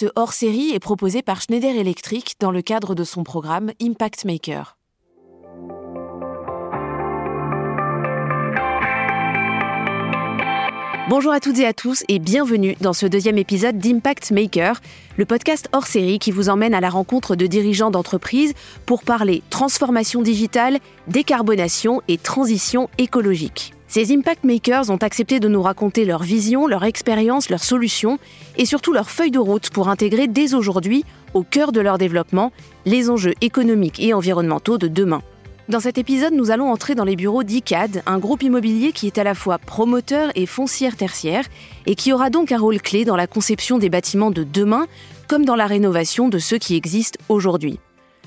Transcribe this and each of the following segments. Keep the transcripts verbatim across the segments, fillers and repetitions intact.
ce hors-série est proposé par Schneider Electric dans le cadre de son programme ImpactMaker. Bonjour à toutes et à tous et bienvenue dans ce deuxième épisode d'Impact Maker, le podcast hors série qui vous emmène à la rencontre de dirigeants d'entreprises pour parler transformation digitale, décarbonation et transition écologique. Ces Impact Makers ont accepté de nous raconter leur vision, leur expérience, leurs solutions et surtout leur feuille de route pour intégrer dès aujourd'hui, au cœur de leur développement, les enjeux économiques et environnementaux de demain. Dans cet épisode, nous allons entrer dans les bureaux d'ICADE, un groupe immobilier qui est à la fois promoteur et foncière tertiaire et qui aura donc un rôle clé dans la conception des bâtiments de demain comme dans la rénovation de ceux qui existent aujourd'hui.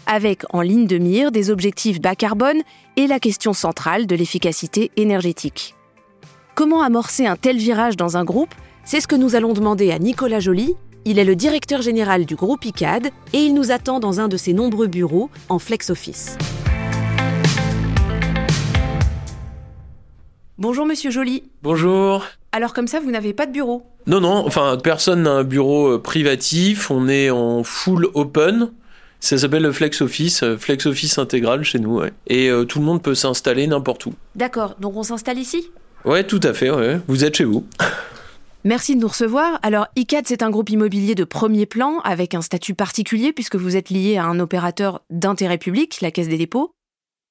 Avec en ligne de mire des objectifs bas carbone et la question centrale de l'efficacité énergétique. Comment amorcer un tel virage dans un groupe ? C'est ce que nous allons demander à Nicolas Joly. Il est le directeur général du groupe ICADE et il nous attend dans un de ses nombreux bureaux en flex-office. Bonjour Monsieur Joly. Bonjour. Alors comme ça, vous n'avez pas de bureau ? Non, non, enfin personne n'a un bureau privatif, on est en full open, ça s'appelle le flex office, flex office intégral chez nous, ouais. Et euh, tout le monde peut s'installer n'importe où. D'accord, donc on s'installe ici ? Ouais, tout à fait, ouais. Vous êtes chez vous. Merci de nous recevoir. Alors ICADE, c'est un groupe immobilier de premier plan avec un statut particulier puisque vous êtes lié à un opérateur d'intérêt public, la Caisse des dépôts.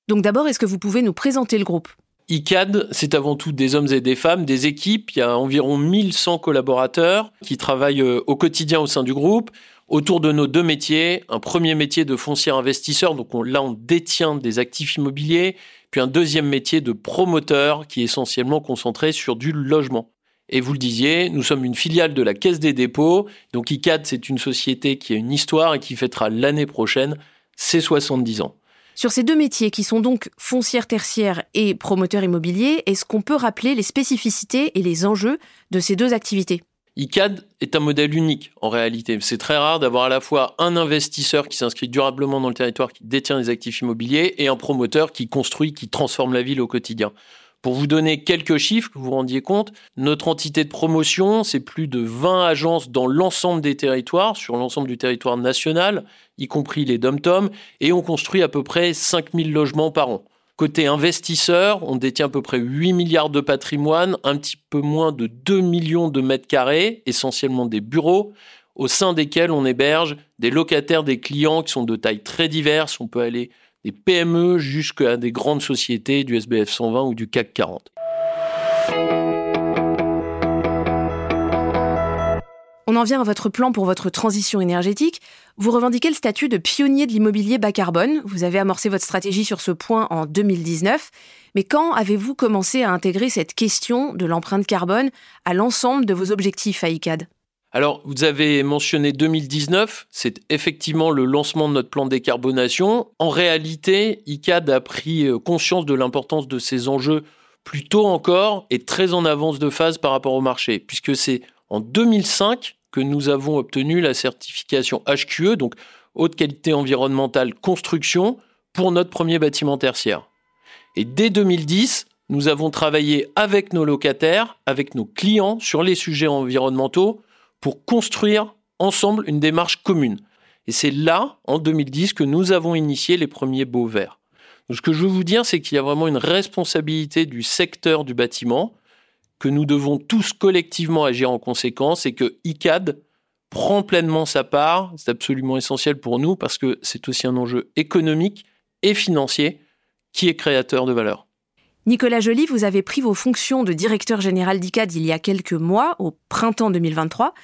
Donc d'abord, est-ce que vous pouvez nous présenter le groupe ? ICADE, c'est avant tout des hommes et des femmes, des équipes. Il y a environ mille cent collaborateurs qui travaillent au quotidien au sein du groupe autour de nos deux métiers. Un premier métier de foncier investisseur, donc on, là on détient des actifs immobiliers, puis un deuxième métier de promoteur qui est essentiellement concentré sur du logement. Et vous le disiez, nous sommes une filiale de la Caisse des dépôts. Donc ICADE, c'est une société qui a une histoire et qui fêtera l'année prochaine ses soixante-dix ans. Sur ces deux métiers qui sont donc foncière tertiaire et promoteur immobilier, est-ce qu'on peut rappeler les spécificités et les enjeux de ces deux activités ? ICADE est un modèle unique en réalité. C'est très rare d'avoir à la fois un investisseur qui s'inscrit durablement dans le territoire, qui détient les actifs immobiliers et un promoteur qui construit, qui transforme la ville au quotidien. Pour vous donner quelques chiffres, que vous vous rendiez compte, notre entité de promotion, c'est plus de vingt agences dans l'ensemble des territoires, sur l'ensemble du territoire national, y compris les dom-tom, et on construit à peu près cinq mille logements par an. Côté investisseur, on détient à peu près huit milliards de patrimoine, un petit peu moins de deux millions de mètres carrés, essentiellement des bureaux, au sein desquels on héberge des locataires, des clients qui sont de tailles très diverses. On peut aller des P M E jusqu'à des grandes sociétés du S B F cent vingt ou du C A C quarante. On en vient à votre plan pour votre transition énergétique. Vous revendiquez le statut de pionnier de l'immobilier bas carbone. Vous avez amorcé votre stratégie sur ce point en deux mille dix-neuf. Mais quand avez-vous commencé à intégrer cette question de l'empreinte carbone à l'ensemble de vos objectifs à ICADE ? Alors, vous avez mentionné deux mille dix-neuf, c'est effectivement le lancement de notre plan décarbonation. En réalité, ICADE a pris conscience de l'importance de ces enjeux plus tôt encore et très en avance de phase par rapport au marché, puisque c'est en deux mille cinq que nous avons obtenu la certification H Q E, donc haute qualité environnementale construction, pour notre premier bâtiment tertiaire. Et dès deux mille dix, nous avons travaillé avec nos locataires, avec nos clients sur les sujets environnementaux, pour construire ensemble une démarche commune. Et c'est là, en deux mille dix, que nous avons initié les premiers baux verts. Donc, ce que je veux vous dire, c'est qu'il y a vraiment une responsabilité du secteur du bâtiment, que nous devons tous collectivement agir en conséquence, et que ICADE prend pleinement sa part. C'est absolument essentiel pour nous, parce que c'est aussi un enjeu économique et financier qui est créateur de valeur. Nicolas Joly, vous avez pris vos fonctions de directeur général d'ICADE il y a quelques mois, au printemps deux mille vingt-trois,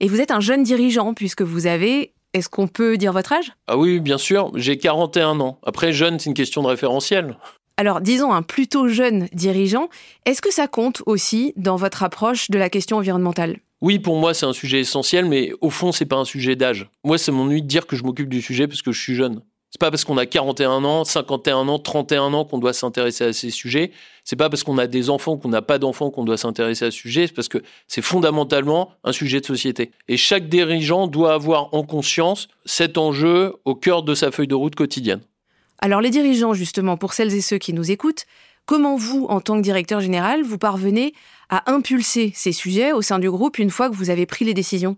et vous êtes un jeune dirigeant puisque vous avez... Est-ce qu'on peut dire votre âge ? Ah oui, bien sûr, j'ai quarante et un ans. Après, jeune, c'est une question de référentiel. Alors, disons un plutôt jeune dirigeant, est-ce que ça compte aussi dans votre approche de la question environnementale ? Oui, pour moi, c'est un sujet essentiel, mais au fond, c'est pas un sujet d'âge. Moi, ça m'ennuie de dire que je m'occupe du sujet parce que je suis jeune. C'est pas parce qu'on a quarante et un ans, cinquante et un ans, trente et un ans qu'on doit s'intéresser à ces sujets. C'est pas parce qu'on a des enfants, qu'on n'a pas d'enfants qu'on doit s'intéresser à ce sujet. C'est parce que c'est fondamentalement un sujet de société. Et chaque dirigeant doit avoir en conscience cet enjeu au cœur de sa feuille de route quotidienne. Alors les dirigeants, justement, pour celles et ceux qui nous écoutent, comment vous, en tant que directeur général, vous parvenez à impulser ces sujets au sein du groupe une fois que vous avez pris les décisions ?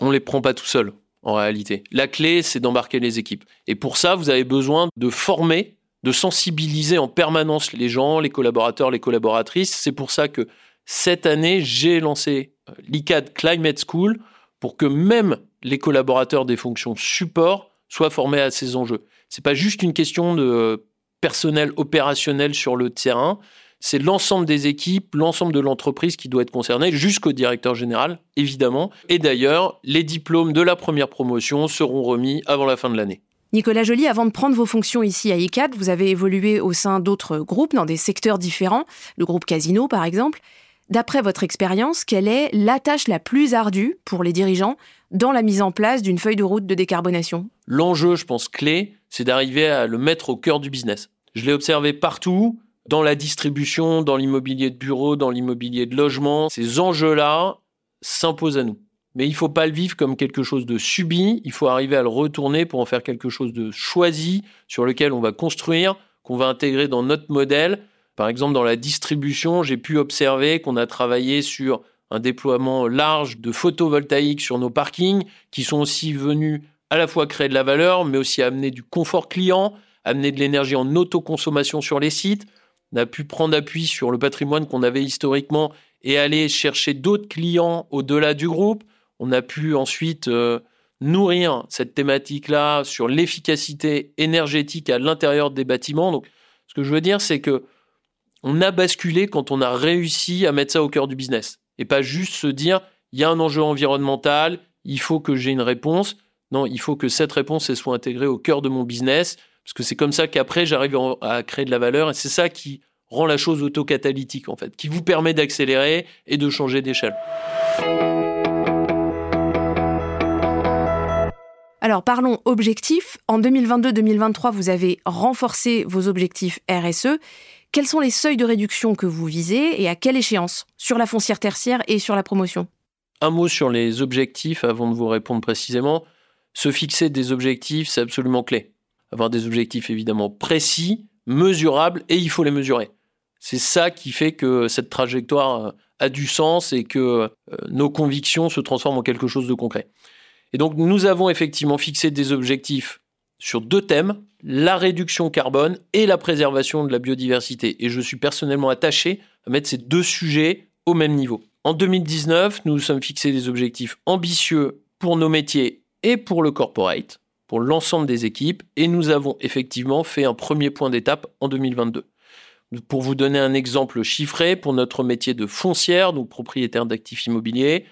on ne les prend pas tout seul, en réalité. La clé, c'est d'embarquer les équipes. Et pour ça, vous avez besoin de former, de sensibiliser en permanence les gens, les collaborateurs, les collaboratrices. C'est pour ça que cette année, j'ai lancé l'I C A D E Climate School pour que même les collaborateurs des fonctions support soient formés à ces enjeux. Ce n'est pas juste une question de personnel opérationnel sur le terrain, c'est l'ensemble des équipes, l'ensemble de l'entreprise qui doit être concernée, jusqu'au directeur général, évidemment. Et d'ailleurs, les diplômes de la première promotion seront remis avant la fin de l'année. Nicolas Joly, avant de prendre vos fonctions ici à I C A D E, vous avez évolué au sein d'autres groupes, dans des secteurs différents, le groupe Casino par exemple. D'après votre expérience, quelle est la tâche la plus ardue pour les dirigeants dans la mise en place d'une feuille de route de décarbonation ? L'enjeu, je pense, clé, c'est d'arriver à le mettre au cœur du business. Je l'ai observé partout, dans la distribution, dans l'immobilier de bureau, dans l'immobilier de logement. Ces enjeux-là s'imposent à nous. Mais il ne faut pas le vivre comme quelque chose de subi, il faut arriver à le retourner pour en faire quelque chose de choisi, sur lequel on va construire, qu'on va intégrer dans notre modèle. Par exemple, dans la distribution, j'ai pu observer qu'on a travaillé sur un déploiement large de photovoltaïque sur nos parkings, qui sont aussi venus à la fois créer de la valeur, mais aussi amener du confort client, amener de l'énergie en autoconsommation sur les sites. On a pu prendre appui sur le patrimoine qu'on avait historiquement et aller chercher d'autres clients au-delà du groupe. On a pu ensuite euh, nourrir cette thématique-là sur l'efficacité énergétique à l'intérieur des bâtiments. Donc, ce que je veux dire, c'est que on a basculé quand on a réussi à mettre ça au cœur du business. Et pas juste se dire, il y a un enjeu environnemental, il faut que j'ai une réponse. Non, il faut que cette réponse elle soit intégrée au cœur de mon business, parce que c'est comme ça qu'après, j'arrive à créer de la valeur. Et c'est ça qui rend la chose autocatalytique, en fait, qui vous permet d'accélérer et de changer d'échelle. Alors, parlons objectifs. En deux mille vingt-deux deux mille vingt-trois, vous avez renforcé vos objectifs R S E. Quels sont les seuils de réduction que vous visez et à quelle échéance sur la foncière tertiaire et sur la promotion ? Un mot sur les objectifs avant de vous répondre précisément. Se fixer des objectifs, c'est absolument clé. Avoir des objectifs évidemment précis, mesurables, et il faut les mesurer. C'est ça qui fait que cette trajectoire a du sens et que nos convictions se transforment en quelque chose de concret. Et donc, nous avons effectivement fixé des objectifs sur deux thèmes, la réduction carbone et la préservation de la biodiversité. Et je suis personnellement attaché à mettre ces deux sujets au même niveau. En deux mille dix-neuf, nous nous sommes fixés des objectifs ambitieux pour nos métiers et pour le corporate, pour l'ensemble des équipes, et nous avons effectivement fait un premier point d'étape en deux mille vingt-deux. Pour vous donner un exemple chiffré, pour notre métier de foncière, donc propriétaire d'actifs immobiliers,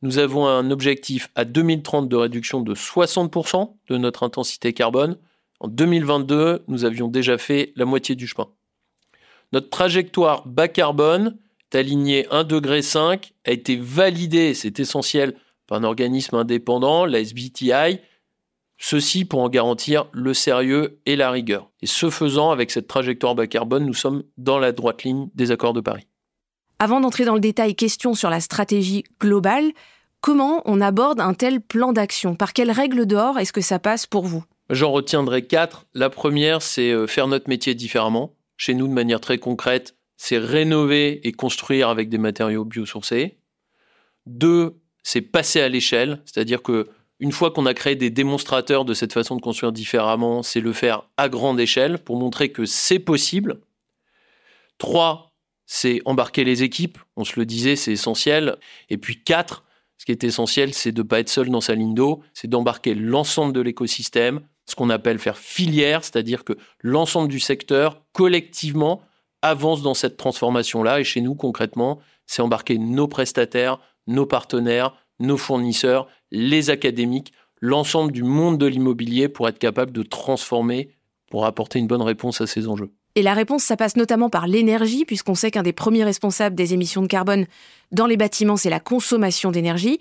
nous avons un objectif à deux mille trente de réduction de soixante pour cent de notre intensité carbone. En deux mille vingt-deux, nous avions déjà fait la moitié du chemin. Notre trajectoire bas carbone est alignée un virgule cinq degré, a été validée, c'est essentiel, par un organisme indépendant, la S B T I, ceci pour en garantir le sérieux et la rigueur. Et ce faisant, avec cette trajectoire bas carbone, nous sommes dans la droite ligne des accords de Paris. Avant d'entrer dans le détail, question sur la stratégie globale. Comment on aborde un tel plan d'action ? Par quelles règles d'or est-ce que ça passe pour vous ? J'en retiendrai quatre. La première, c'est faire notre métier différemment. Chez nous, de manière très concrète, c'est rénover et construire avec des matériaux biosourcés. Deux, c'est passer à l'échelle. C'est-à-dire qu'une fois qu'on a créé des démonstrateurs de cette façon de construire différemment, c'est le faire à grande échelle pour montrer que c'est possible. Trois, c'est embarquer les équipes, on se le disait, c'est essentiel. Et puis quatre, ce qui est essentiel, c'est de ne pas être seul dans sa ligne d'eau, c'est d'embarquer l'ensemble de l'écosystème, ce qu'on appelle faire filière, c'est-à-dire que l'ensemble du secteur, collectivement, avance dans cette transformation-là. Et chez nous, concrètement, c'est embarquer nos prestataires, nos partenaires, nos fournisseurs, les académiques, l'ensemble du monde de l'immobilier pour être capable de transformer, pour apporter une bonne réponse à ces enjeux. Et la réponse, ça passe notamment par l'énergie, puisqu'on sait qu'un des premiers responsables des émissions de carbone dans les bâtiments, c'est la consommation d'énergie.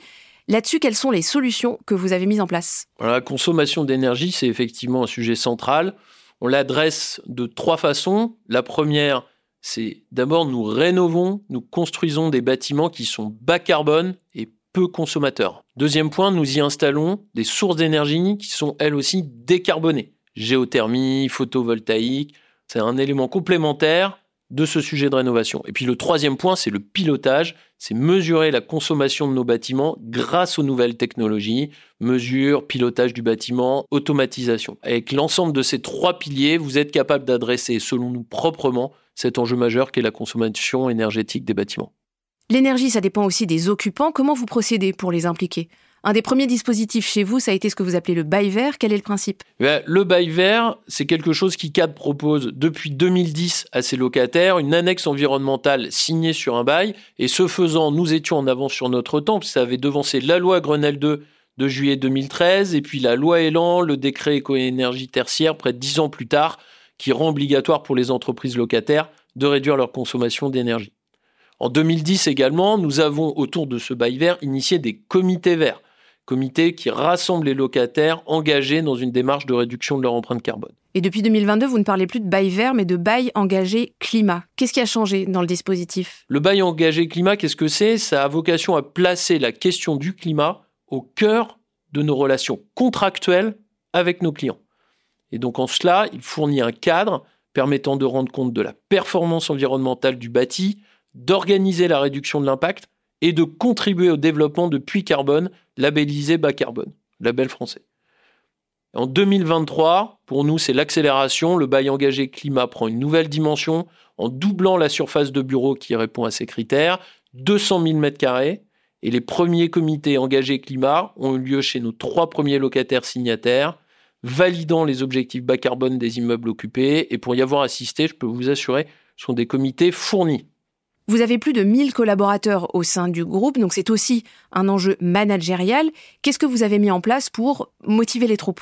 Là-dessus, quelles sont les solutions que vous avez mises en place ? Alors, la consommation d'énergie, c'est effectivement un sujet central. On l'adresse de trois façons. La première, c'est d'abord nous rénovons, nous construisons des bâtiments qui sont bas carbone et peu consommateurs. Deuxième point, nous y installons des sources d'énergie qui sont elles aussi décarbonées. Géothermie, photovoltaïque... C'est un élément complémentaire de ce sujet de rénovation. Et puis le troisième point, c'est le pilotage, c'est mesurer la consommation de nos bâtiments grâce aux nouvelles technologies, mesure, pilotage du bâtiment, automatisation. Avec l'ensemble de ces trois piliers, vous êtes capable d'adresser, selon nous proprement, cet enjeu majeur qu'est la consommation énergétique des bâtiments. L'énergie, ça dépend aussi des occupants. Comment vous procédez pour les impliquer ? Un des premiers dispositifs chez vous, ça a été ce que vous appelez le bail vert. Quel est le principe ? Le bail vert, c'est quelque chose qu'ICADE propose depuis deux mille dix à ses locataires, une annexe environnementale signée sur un bail. Et ce faisant, nous étions en avance sur notre temps, parce que ça avait devancé la loi Grenelle deux de juillet deux mille treize, et puis la loi Elan, le décret éco-énergie tertiaire, près de dix ans plus tard, qui rend obligatoire pour les entreprises locataires de réduire leur consommation d'énergie. En deux mille dix également, nous avons, autour de ce bail vert, initié des comités verts. Comité qui rassemble les locataires engagés dans une démarche de réduction de leur empreinte carbone. Et depuis deux mille vingt-deux, vous ne parlez plus de bail vert, mais de bail engagé climat. Qu'est-ce qui a changé dans le dispositif ? Le bail engagé climat, qu'est-ce que c'est ? Ça a vocation à placer la question du climat au cœur de nos relations contractuelles avec nos clients. Et donc en cela, il fournit un cadre permettant de rendre compte de la performance environnementale du bâti, d'organiser la réduction de l'impact et de contribuer au développement de puits carbone labellisés bas carbone, label français. En deux mille vingt-trois, pour nous, c'est l'accélération. Le bail engagé climat prend une nouvelle dimension en doublant la surface de bureau qui répond à ces critères, deux cent mille mètres carrés, et les premiers comités engagés climat ont eu lieu chez nos trois premiers locataires signataires, validant les objectifs bas carbone des immeubles occupés, et pour y avoir assisté, je peux vous assurer, ce sont des comités fournis. Vous avez plus de mille collaborateurs au sein du groupe, donc c'est aussi un enjeu managérial. Qu'est-ce que vous avez mis en place pour motiver les troupes ?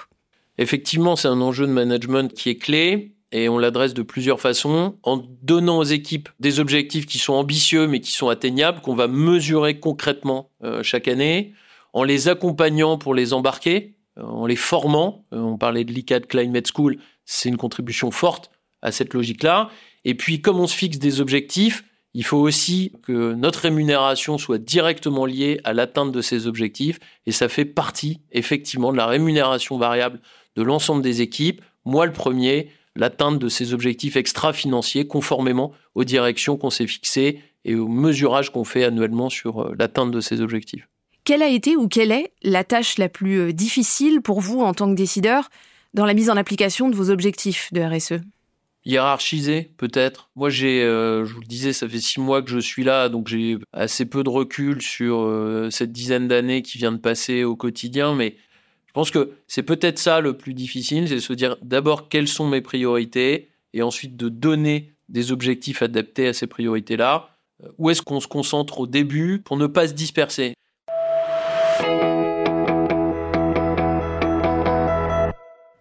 Effectivement, c'est un enjeu de management qui est clé et on l'adresse de plusieurs façons. En donnant aux équipes des objectifs qui sont ambitieux mais qui sont atteignables, qu'on va mesurer concrètement euh, chaque année, en les accompagnant pour les embarquer, euh, en les formant. Euh, on parlait de l'ICADE Climate School, c'est une contribution forte à cette logique-là. Et puis, comme on se fixe des objectifs, il faut aussi que notre rémunération soit directement liée à l'atteinte de ces objectifs et ça fait partie effectivement de la rémunération variable de l'ensemble des équipes. Moi le premier, l'atteinte de ces objectifs extra-financiers conformément aux directions qu'on s'est fixées et au mesurage qu'on fait annuellement sur l'atteinte de ces objectifs. Quelle a été ou quelle est la tâche la plus difficile pour vous en tant que décideur dans la mise en application de vos objectifs de R S E ? Hiérarchiser, peut-être. Moi, j'ai, euh, je vous le disais, ça fait six mois que je suis là, donc j'ai assez peu de recul sur euh, cette dizaine d'années qui vient de passer au quotidien, mais je pense que c'est peut-être ça le plus difficile, c'est de se dire d'abord quelles sont mes priorités et ensuite de donner des objectifs adaptés à ces priorités-là. Où est-ce qu'on se concentre au début pour ne pas se disperser ?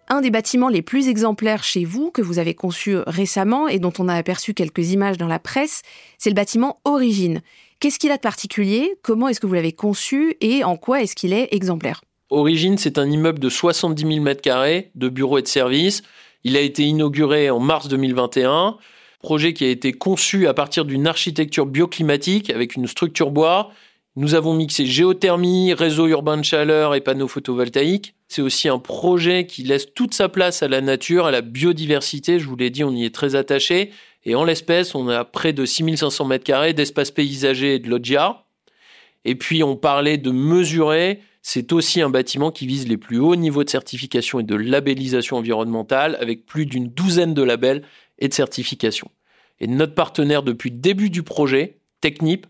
Un des bâtiments les plus exemplaires chez vous, que vous avez conçu récemment et dont on a aperçu quelques images dans la presse, c'est le bâtiment Origine. Qu'est-ce qu'il a de particulier ? Comment est-ce que vous l'avez conçu et en quoi est-ce qu'il est exemplaire ? Origine, c'est un immeuble de soixante-dix mille mètres carrés de bureaux et de services. Il a été inauguré en mars deux mille vingt et un. Projet qui a été conçu à partir d'une architecture bioclimatique avec une structure bois. Nous avons mixé géothermie, réseau urbain de chaleur et panneaux photovoltaïques. C'est aussi un projet qui laisse toute sa place à la nature, à la biodiversité. Je vous l'ai dit, on y est très attaché. Et en l'espèce, on a près de six mille cinq cents mètres carrés d'espaces paysagers et de loggia. Et puis, on parlait de mesurer. C'est aussi un bâtiment qui vise les plus hauts niveaux de certification et de labellisation environnementale, avec plus d'une douzaine de labels et de certifications. Et notre partenaire depuis le début du projet, Technip,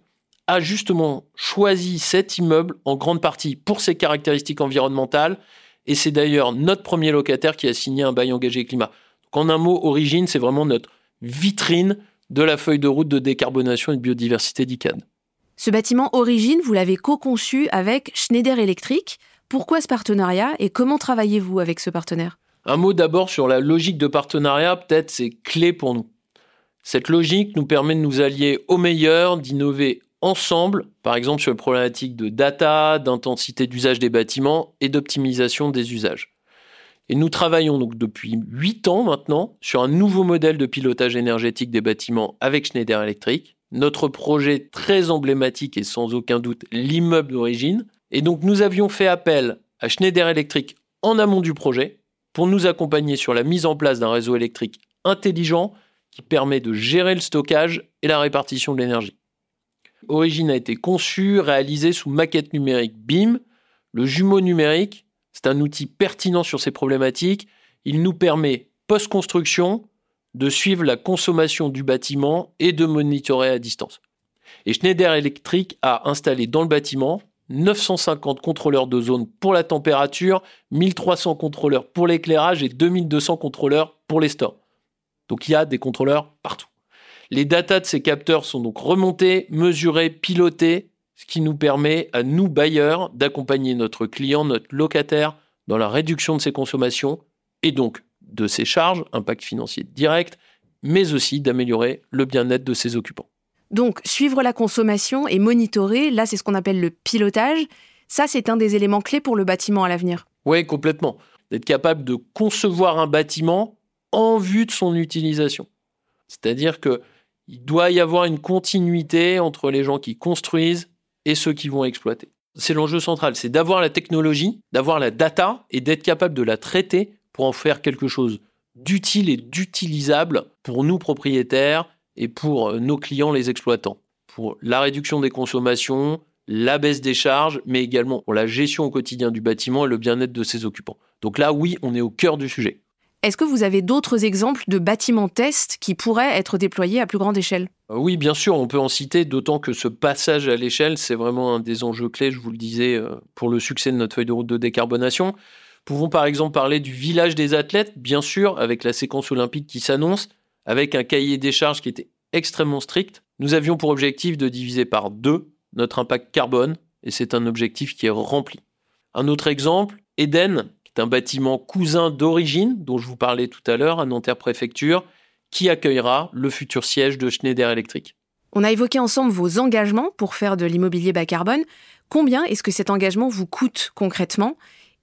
a justement choisi cet immeuble en grande partie pour ses caractéristiques environnementales et c'est d'ailleurs notre premier locataire qui a signé un bail engagé climat. Donc en un mot, Origine, c'est vraiment notre vitrine de la feuille de route de décarbonation et de biodiversité d'ICADE. Ce bâtiment Origine, vous l'avez co-conçu avec Schneider Electric. Pourquoi ce partenariat et comment travaillez-vous avec ce partenaire ? Un mot d'abord sur la logique de partenariat, peut-être c'est clé pour nous. Cette logique nous permet de nous allier au meilleur, d'innover ensemble, par exemple sur les problématiques de data, d'intensité d'usage des bâtiments et d'optimisation des usages. Et nous travaillons donc depuis huit ans maintenant sur un nouveau modèle de pilotage énergétique des bâtiments avec Schneider Electric. Notre projet très emblématique est sans aucun doute l'immeuble d'Origine. Et donc nous avions fait appel à Schneider Electric en amont du projet pour nous accompagner sur la mise en place d'un réseau électrique intelligent qui permet de gérer le stockage et la répartition de l'énergie. Origine a été conçu, réalisé sous maquette numérique B I M. Le jumeau numérique, c'est un outil pertinent sur ces problématiques. Il nous permet, post-construction, de suivre la consommation du bâtiment et de monitorer à distance. Et Schneider Electric a installé dans le bâtiment neuf cent cinquante contrôleurs de zone pour la température, mille trois cents contrôleurs pour l'éclairage et deux mille deux cents contrôleurs pour les stores. Donc il y a des contrôleurs partout. Les datas de ces capteurs sont donc remontées, mesurées, pilotées, ce qui nous permet à nous, bailleurs, d'accompagner notre client, notre locataire, dans la réduction de ses consommations et donc de ses charges, impact financier direct, mais aussi d'améliorer le bien-être de ses occupants. Donc, suivre la consommation et monitorer, là, c'est ce qu'on appelle le pilotage. Ça, c'est un des éléments clés pour le bâtiment à l'avenir. Oui, complètement. D'être capable de concevoir un bâtiment en vue de son utilisation. C'est-à-dire que il doit y avoir une continuité entre les gens qui construisent et ceux qui vont exploiter. C'est l'enjeu central, c'est d'avoir la technologie, d'avoir la data et d'être capable de la traiter pour en faire quelque chose d'utile et d'utilisable pour nous propriétaires et pour nos clients les exploitants. Pour la réduction des consommations, la baisse des charges, mais également pour la gestion au quotidien du bâtiment et le bien-être de ses occupants. Donc là, oui, on est au cœur du sujet. Est-ce que vous avez d'autres exemples de bâtiments tests qui pourraient être déployés à plus grande échelle ? Oui, bien sûr, on peut en citer, d'autant que ce passage à l'échelle, c'est vraiment un des enjeux clés, je vous le disais, pour le succès de notre feuille de route de décarbonation. Pouvons par exemple parler du village des athlètes, bien sûr, avec la séquence olympique qui s'annonce, avec un cahier des charges qui était extrêmement strict. Nous avions pour objectif de diviser par deux notre impact carbone, et c'est un objectif qui est rempli. Un autre exemple, Eden, c'est un bâtiment cousin d'Origine, dont je vous parlais tout à l'heure, à Nanterre-Préfecture, qui accueillera le futur siège de Schneider Electric. On a évoqué ensemble vos engagements pour faire de l'immobilier bas carbone. Combien est-ce que cet engagement vous coûte concrètement ?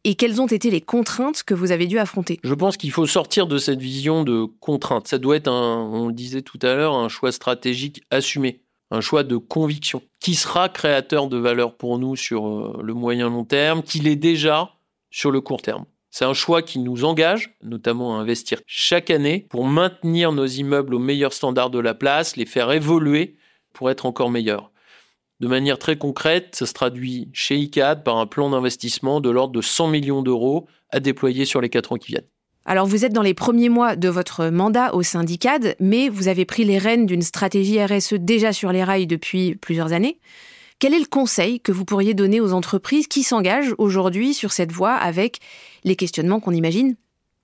Et quelles ont été les contraintes que vous avez dû affronter ? Je pense qu'il faut sortir de cette vision de contrainte. Ça doit être, un, on le disait tout à l'heure, un choix stratégique assumé, un choix de conviction, qui sera créateur de valeur pour nous sur le moyen-long terme, qu'il est déjà sur le court terme. C'est un choix qui nous engage, notamment à investir chaque année pour maintenir nos immeubles aux meilleurs standards de la place, les faire évoluer pour être encore meilleurs. De manière très concrète, ça se traduit chez ICADE par un plan d'investissement de l'ordre de cent millions d'euros à déployer sur les quatre ans qui viennent. Alors vous êtes dans les premiers mois de votre mandat au sein d'ICADE, mais vous avez pris les rênes d'une stratégie R S E déjà sur les rails depuis plusieurs années. Quel est le conseil que vous pourriez donner aux entreprises qui s'engagent aujourd'hui sur cette voie avec les questionnements qu'on imagine ?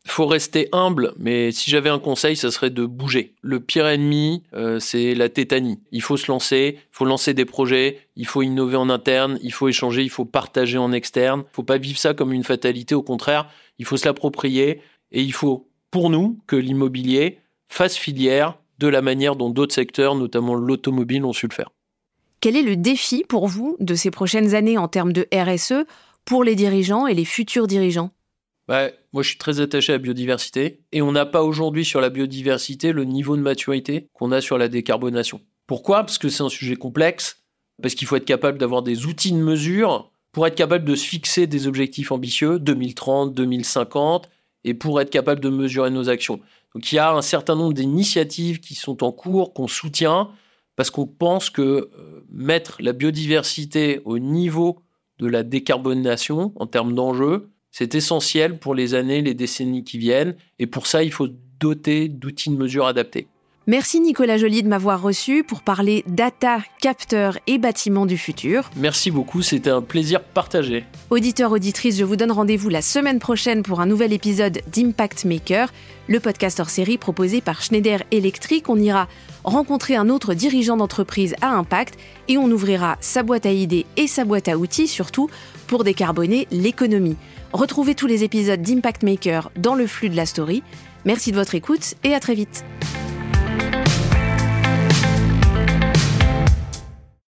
Il faut rester humble, mais si j'avais un conseil, ça serait de bouger. Le pire ennemi, euh, c'est la tétanie. Il faut se lancer, il faut lancer des projets, il faut innover en interne, il faut échanger, il faut partager en externe. Il ne faut pas vivre ça comme une fatalité, au contraire, il faut se l'approprier et il faut, pour nous, que l'immobilier fasse filière de la manière dont d'autres secteurs, notamment l'automobile, ont su le faire. Quel est le défi pour vous de ces prochaines années en termes de R S E pour les dirigeants et les futurs dirigeants ? Bah, moi, je suis très attaché à la biodiversité et on n'a pas aujourd'hui sur la biodiversité le niveau de maturité qu'on a sur la décarbonation. Pourquoi ? Parce que c'est un sujet complexe, parce qu'il faut être capable d'avoir des outils de mesure pour être capable de se fixer des objectifs ambitieux, deux mille trente, deux mille cinquante, et pour être capable de mesurer nos actions. Donc, il y a un certain nombre d'initiatives qui sont en cours, qu'on soutient, parce qu'on pense que mettre la biodiversité au niveau de la décarbonation en termes d'enjeux, c'est essentiel pour les années, les décennies qui viennent. Et pour ça, il faut doter d'outils de mesure adaptés. Merci Nicolas Joly de m'avoir reçu pour parler data, capteurs et bâtiments du futur. Merci beaucoup, c'était un plaisir partagé. Auditeurs, auditrices, je vous donne rendez-vous la semaine prochaine pour un nouvel épisode d'ImpactMaker, le podcast hors série proposé par Schneider Electric. On ira rencontrer un autre dirigeant d'entreprise à impact et on ouvrira sa boîte à idées et sa boîte à outils, surtout pour décarboner l'économie. Retrouvez tous les épisodes d'ImpactMaker dans le flux de La Story. Merci de votre écoute et à très vite.